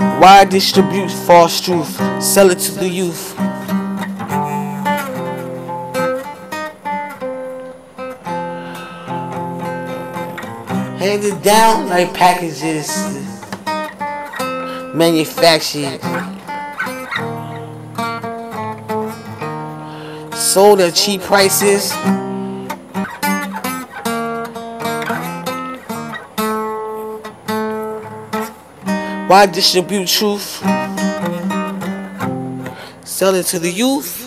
Why distribute false truth? Sell it to the youth. Hand it down like packages manufactured, sold at cheap prices. Why distribute truth? Sell it to the youth.